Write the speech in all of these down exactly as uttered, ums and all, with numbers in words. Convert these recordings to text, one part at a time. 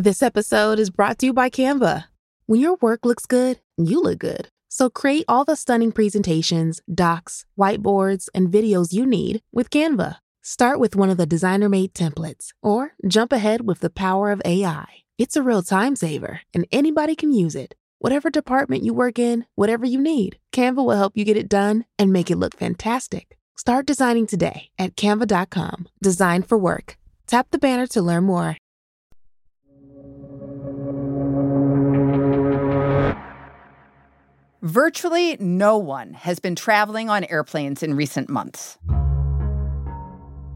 This episode is brought to you by Canva. When your work looks good, you look good. So create all the stunning presentations, docs, whiteboards, and videos you need with Canva. Start with one of the designer-made templates or jump ahead with the power of A I. It's a real time saver, and anybody can use it. Whatever department you work in, whatever you need, Canva will help you get it done and make it look fantastic. Start designing today at canva dot com. Design for work. Tap the banner to learn more. Virtually no one has been traveling on airplanes in recent months.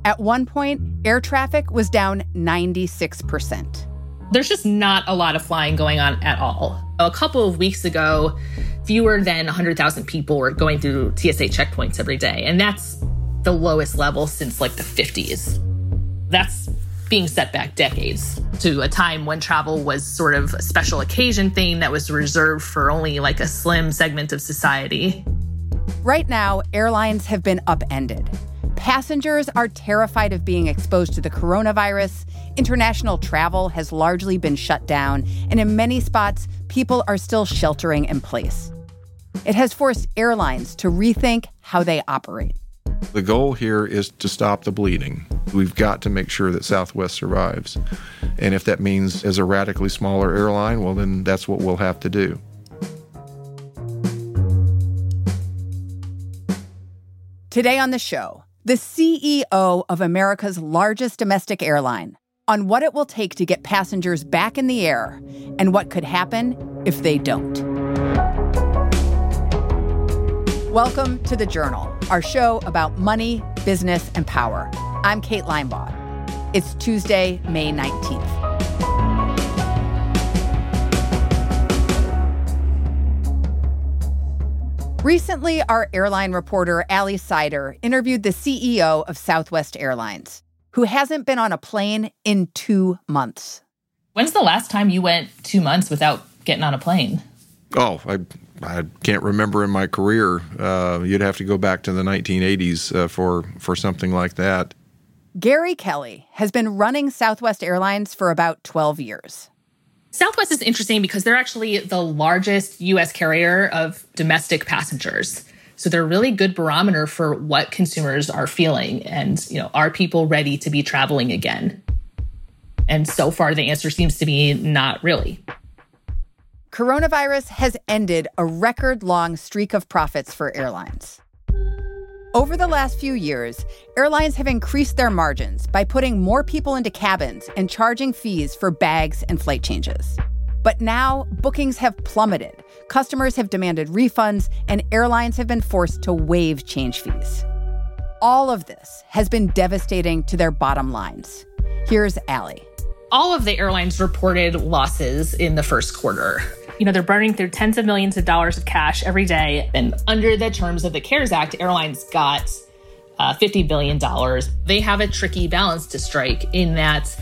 At one point, air traffic was down ninety-six percent. There's just not a lot of flying going on at all. A couple of weeks ago, fewer than one hundred thousand people were going through T S A checkpoints every day, and that's the lowest level since like the fifties. That's being set back decades to a time when travel was sort of a special occasion thing that was reserved for only like a slim segment of society. Right now, airlines have been upended. Passengers are terrified of being exposed to the coronavirus. International travel has largely been shut down, and in many spots, people are still sheltering in place. It has forced airlines to rethink how they operate. The goal here is to stop the bleeding. We've got to make sure that Southwest survives. And if that means as a radically smaller airline, well, then that's what we'll have to do. Today on the show, the C E O of America's largest domestic airline, on what it will take to get passengers back in the air and what could happen if they don't. Welcome to The Journal, our show about money, business, and power. I'm Kate Linebaugh. It's Tuesday, May nineteenth. Recently, our airline reporter, Ali Sider, interviewed the C E O of Southwest Airlines, who hasn't been on a plane in two months. When's the last time you went two months without getting on a plane? Oh, I... I can't remember in my career. Uh, you'd have to go back to the nineteen eighties uh, for, for something like that. Gary Kelly has been running Southwest Airlines for about twelve years. Southwest is interesting because they're actually the largest U S carrier of domestic passengers. So they're a really good barometer for what consumers are feeling and, you know, are people ready to be traveling again? And so far, the answer seems to be not really. Coronavirus has ended a record-long streak of profits for airlines. Over the last few years, airlines have increased their margins by putting more people into cabins and charging fees for bags and flight changes. But now, bookings have plummeted, customers have demanded refunds, and airlines have been forced to waive change fees. All of this has been devastating to their bottom lines. Here's Allie. All of the airlines reported losses in the first quarter. You know, they're burning through tens of millions of dollars of cash every day. And under the terms of the CARES Act, airlines got uh, fifty billion dollars. They have a tricky balance to strike in that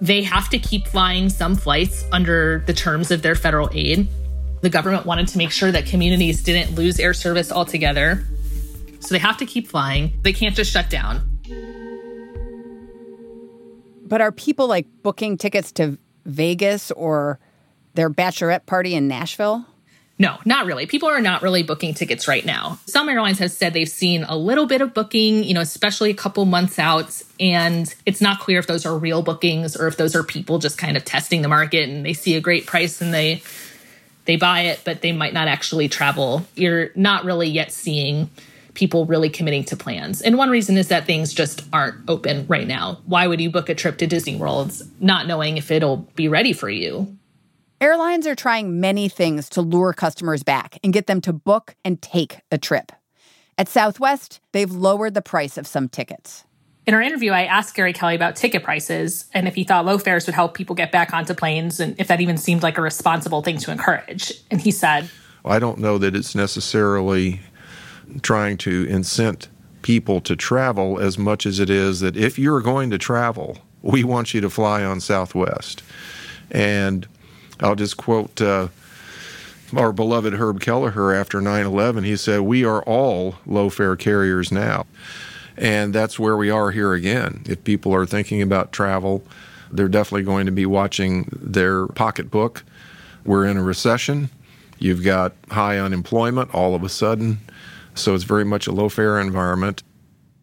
they have to keep flying some flights under the terms of their federal aid. The government wanted to make sure that communities didn't lose air service altogether. So they have to keep flying. They can't just shut down. But are people like booking tickets to Vegas or their bachelorette party in Nashville? No, not really. People are not really booking tickets right now. Some airlines have said they've seen a little bit of booking, you know, especially a couple months out. And it's not clear if those are real bookings or if those are people just kind of testing the market and they see a great price and they they buy it, but they might not actually travel. You're not really yet seeing people really committing to plans. And one reason is that things just aren't open right now. Why would you book a trip to Disney World not knowing if it'll be ready for you? Airlines are trying many things to lure customers back and get them to book and take a trip. At Southwest, they've lowered the price of some tickets. In our interview, I asked Gary Kelly about ticket prices and if he thought low fares would help people get back onto planes and if that even seemed like a responsible thing to encourage. And he said, well, I don't know that it's necessarily trying to incent people to travel as much as it is that if you're going to travel, we want you to fly on Southwest. And I'll just quote uh, our beloved Herb Kelleher after nine eleven. He said, we are all low-fare carriers now. And that's where we are here again. If people are thinking about travel, They're definitely going to be watching their pocketbook. We're in a recession. You've got high unemployment all of a sudden. So it's very much a low-fare environment.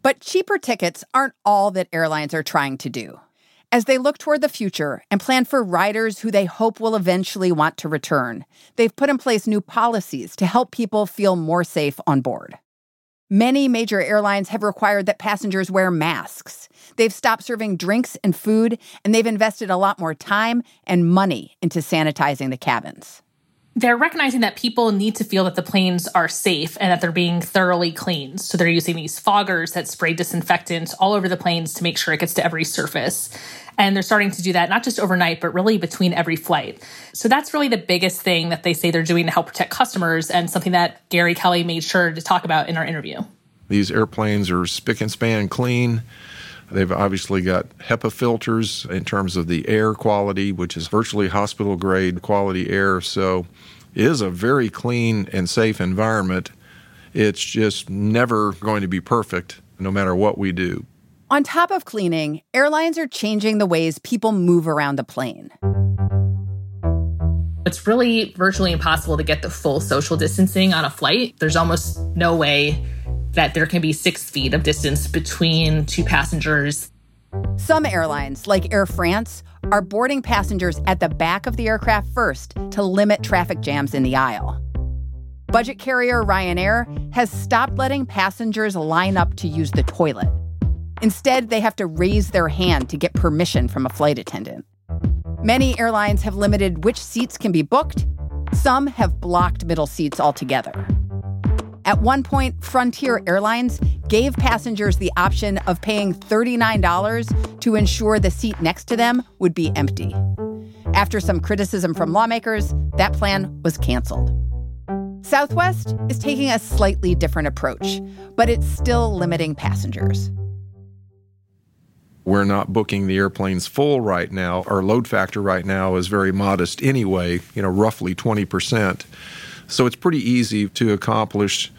But cheaper tickets aren't all that airlines are trying to do. As they look toward the future and plan for riders who they hope will eventually want to return, they've put in place new policies to help people feel more safe on board. Many major airlines have required that passengers wear masks. They've stopped serving drinks and food, and they've invested a lot more time and money into sanitizing the cabins. They're recognizing that people need to feel that the planes are safe and that they're being thoroughly cleaned. So they're using these foggers that spray disinfectant all over the planes to make sure it gets to every surface. And they're starting to do that, not just overnight, but really between every flight. So that's really the biggest thing that they say they're doing to help protect customers, and something that Gary Kelly made sure to talk about in our interview. These airplanes are spick and span clean. They've obviously got HEPA filters in terms of the air quality, which is virtually hospital-grade quality air. So it is a very clean and safe environment. It's just never going to be perfect, no matter what we do. On top of cleaning, airlines are changing the ways people move around the plane. It's really virtually impossible to get the full social distancing on a flight. There's almost no way that there can be six feet of distance between two passengers. Some airlines, like Air France, are boarding passengers at the back of the aircraft first to limit traffic jams in the aisle. Budget carrier Ryanair has stopped letting passengers line up to use the toilet. Instead, they have to raise their hand to get permission from a flight attendant. Many airlines have limited which seats can be booked. Some have blocked middle seats altogether. At one point, Frontier Airlines gave passengers the option of paying thirty-nine dollars to ensure the seat next to them would be empty. After some criticism from lawmakers, that plan was canceled. Southwest is taking a slightly different approach, but it's still limiting passengers. We're not booking the airplanes full right now. Our load factor right now is very modest anyway, you know, roughly twenty percent. So it's pretty easy to accomplish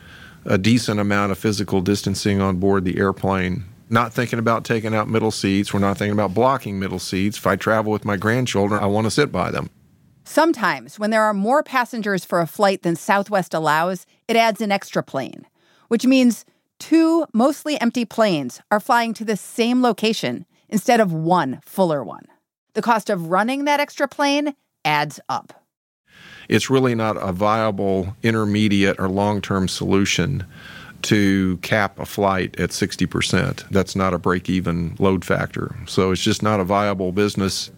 a decent amount of physical distancing on board the airplane. Not thinking about taking out middle seats. We're not thinking about blocking middle seats. If I travel with my grandchildren, I want to sit by them. Sometimes, when there are more passengers for a flight than Southwest allows, it adds an extra plane, which means two mostly empty planes are flying to the same location instead of one fuller one. The cost of running that extra plane adds up. It's really not a viable intermediate or long-term solution to cap a flight at sixty percent. That's not a break-even load factor. So it's just not a viable business.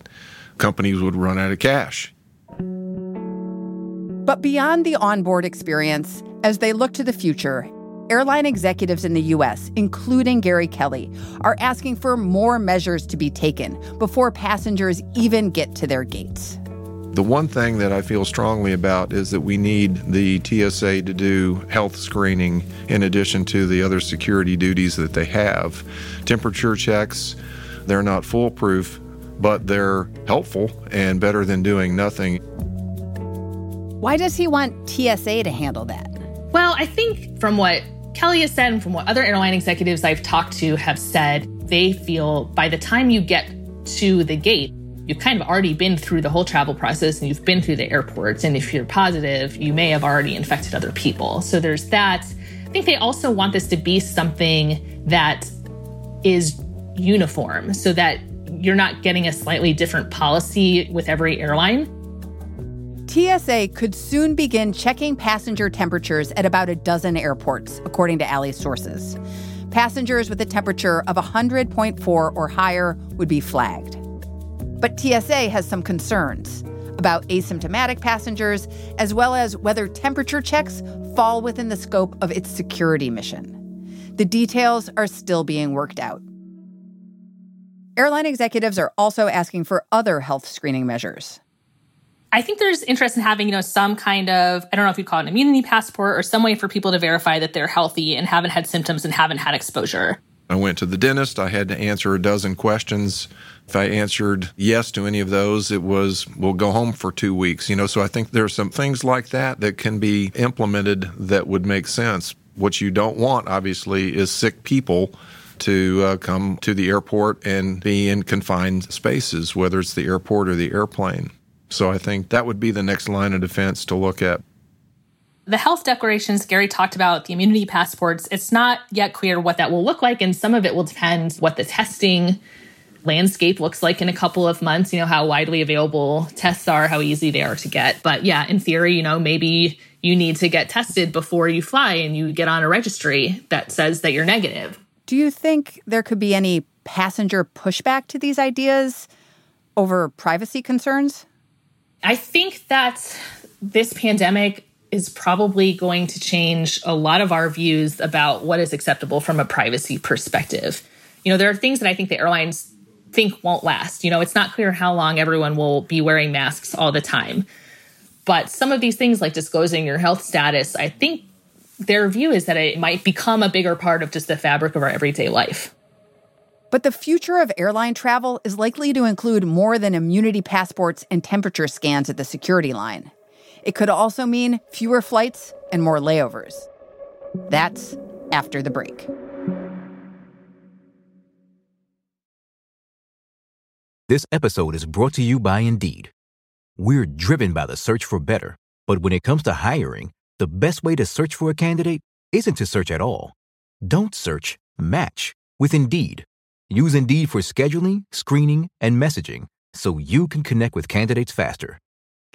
Companies would run out of cash. But beyond the onboard experience, as they look to the future, airline executives in the U S, including Gary Kelly, are asking for more measures to be taken before passengers even get to their gates. The one thing that I feel strongly about is that we need the T S A to do health screening in addition to the other security duties that they have. Temperature checks, they're not foolproof, but they're helpful and better than doing nothing. Why does he want T S A to handle that? Well, I think from what Kelly has said and from what other airline executives I've talked to have said, they feel by the time you get to the gate, you've kind of already been through the whole travel process and you've been through the airports. And if you're positive, you may have already infected other people. So there's that. I think they also want this to be something that is uniform so that you're not getting a slightly different policy with every airline. T S A could soon begin checking passenger temperatures at about a dozen airports, according to Allie's sources. Passengers with a temperature of one hundred point four or higher would be flagged. But T S A has some concerns about asymptomatic passengers, as well as whether temperature checks fall within the scope of its security mission. The details are still being worked out. Airline executives are also asking for other health screening measures. I think there's interest in having, you know, some kind of, I don't know if you call it an immunity passport or some way for people to verify that they're healthy and haven't had symptoms and haven't had exposure. I went to the dentist. I had to answer a dozen questions. If I answered yes to any of those, it was, we'll go home for two weeks. You know, so I think there are some things like that that can be implemented that would make sense. What you don't want, obviously, is sick people to uh, come to the airport and be in confined spaces, whether it's the airport or the airplane. So I think that would be the next line of defense to look at. The health declarations Gary talked about, the immunity passports, it's not yet clear what that will look like. And some of it will depend what the testing landscape looks like in a couple of months, you know, how widely available tests are, how easy they are to get. But yeah, in theory, you know, maybe you need to get tested before you fly and you get on a registry that says that you're negative. Do you think there could be any passenger pushback to these ideas over privacy concerns? I think that this pandemic is probably going to change a lot of our views about what is acceptable from a privacy perspective. You know, there are things that I think the airlines think won't last. You know, it's not clear how long everyone will be wearing masks all the time. But some of these things like disclosing your health status, I think their view is that it might become a bigger part of just the fabric of our everyday life. But the future of airline travel is likely to include more than immunity passports and temperature scans at the security line. It could also mean fewer flights and more layovers. That's after the break. This episode is brought to you by Indeed. We're driven by the search for better, but when it comes to hiring, the best way to search for a candidate isn't to search at all. Don't search, match with Indeed. Use Indeed for scheduling, screening, and messaging so you can connect with candidates faster.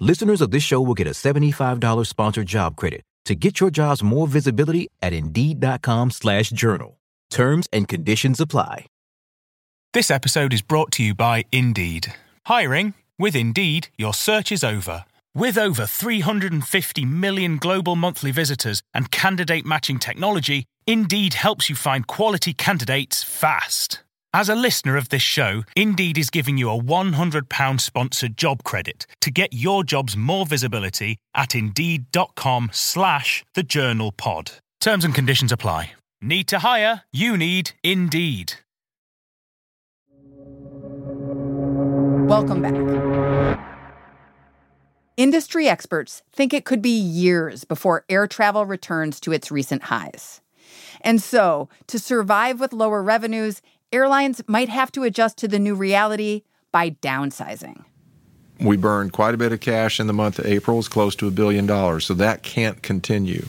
Listeners of this show will get a seventy-five dollars sponsored job credit to get your jobs more visibility at Indeed.com slash journal. Terms and conditions apply. This episode is brought to you by Indeed. Hiring? With Indeed, your search is over. With over three hundred fifty million global monthly visitors and candidate matching technology, Indeed helps you find quality candidates fast. As a listener of this show, Indeed is giving you a one hundred pounds sponsored job credit to get your jobs more visibility at Indeed.com slash the journal pod. Terms and conditions apply. Need to hire? You need Indeed. Welcome back. Industry experts think it could be years before air travel returns to its recent highs. And so, to survive with lower revenues, airlines might have to adjust to the new reality by downsizing. We burned quite a bit of cash in the month of April. It's close to a billion dollars, so that can't continue.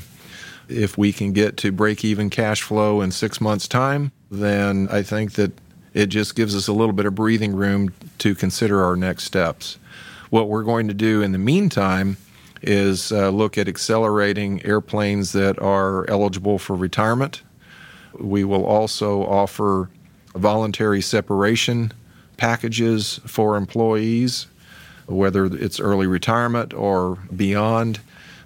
If we can get to break-even cash flow in six months' time, then I think that it just gives us a little bit of breathing room to consider our next steps. What we're going to do in the meantime is uh, look at accelerating airplanes that are eligible for retirement. We will also offer voluntary separation packages for employees, whether it's early retirement or beyond.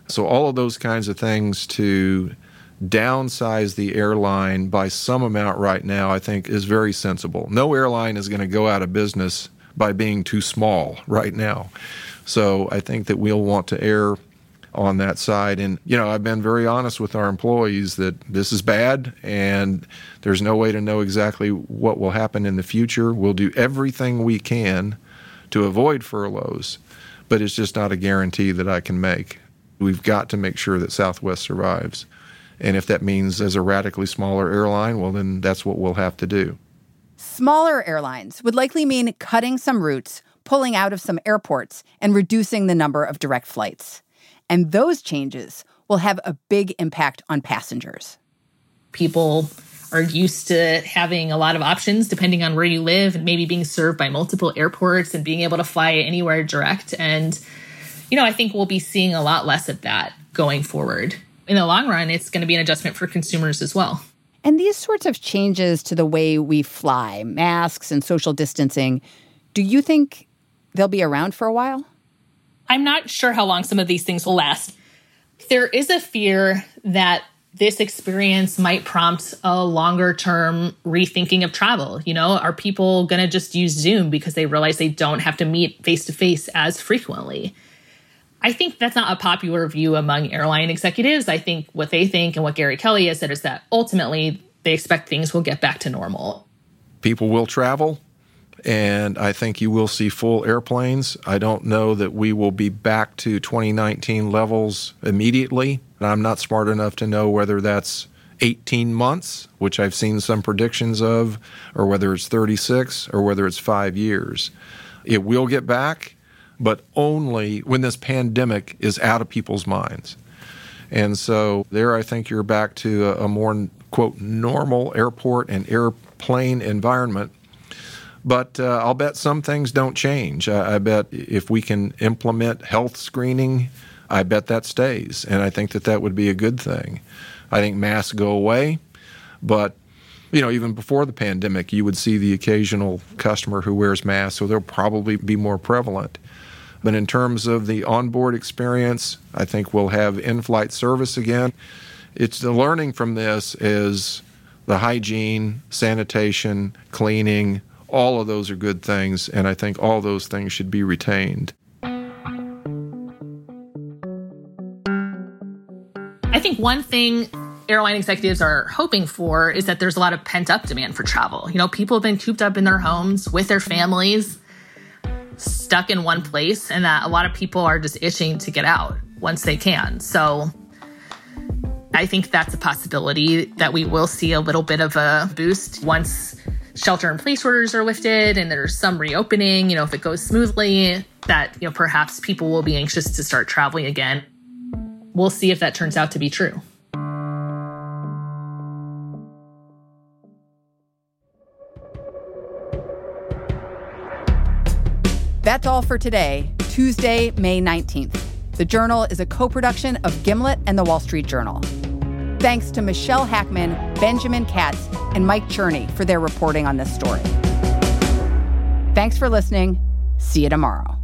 So all of those kinds of things to downsize the airline by some amount right now, I think, is very sensible. No airline is going to go out of business by being too small right now. So I think that we'll want to err on that side. And, you know, I've been very honest with our employees that this is bad and there's no way to know exactly what will happen in the future. We'll do everything we can to avoid furloughs, but it's just not a guarantee that I can make. We've got to make sure that Southwest survives. And if that means as a radically smaller airline, well, then that's what we'll have to do. Smaller airlines would likely mean cutting some routes, pulling out of some airports, and reducing the number of direct flights. And those changes will have a big impact on passengers. People are used to having a lot of options depending on where you live and maybe being served by multiple airports and being able to fly anywhere direct. And, you know, I think we'll be seeing a lot less of that going forward. In the long run, it's going to be an adjustment for consumers as well. And these sorts of changes to the way we fly, masks and social distancing, do you think they'll be around for a while? I'm not sure how long some of these things will last. There is a fear that this experience might prompt a longer-term rethinking of travel. You know, are people going to just use Zoom because they realize they don't have to meet face-to-face as frequently? I think that's not a popular view among airline executives. I think what they think and what Gary Kelly has said is that ultimately they expect things will get back to normal. People will travel, and I think you will see full airplanes. I don't know that we will be back to twenty nineteen levels immediately. And I'm not smart enough to know whether that's eighteen months, which I've seen some predictions of, or whether it's thirty-six or whether it's five years. It will get back, but only when this pandemic is out of people's minds. And so there, I think you're back to a, a more, quote, normal airport and airplane environment. But uh, I'll bet some things don't change. I, I bet if we can implement health screening, I bet that stays. And I think that that would be a good thing. I think masks go away. But, you know, even before the pandemic, you would see the occasional customer who wears masks, so they'll probably be more prevalent. But in terms of the onboard experience, I think we'll have in-flight service again. It's the learning from this is the hygiene, sanitation, cleaning, all of those are good things, and I think all those things should be retained. I think one thing airline executives are hoping for is that there's a lot of pent-up demand for travel. You know, people have been cooped up in their homes with their families, stuck in one place, and that a lot of people are just itching to get out once they can. So I think that's a possibility that we will see a little bit of a boost once shelter-in-place orders are lifted and there's some reopening. You know, if it goes smoothly, that, you know, perhaps people will be anxious to start traveling again. We'll see if that turns out to be true. That's all for today, Tuesday, May nineteenth. The Journal is a co-production of Gimlet and The Wall Street Journal. Thanks to Michelle Hackman, Benjamin Katz, and Mike Cherney for their reporting on this story. Thanks for listening. See you tomorrow.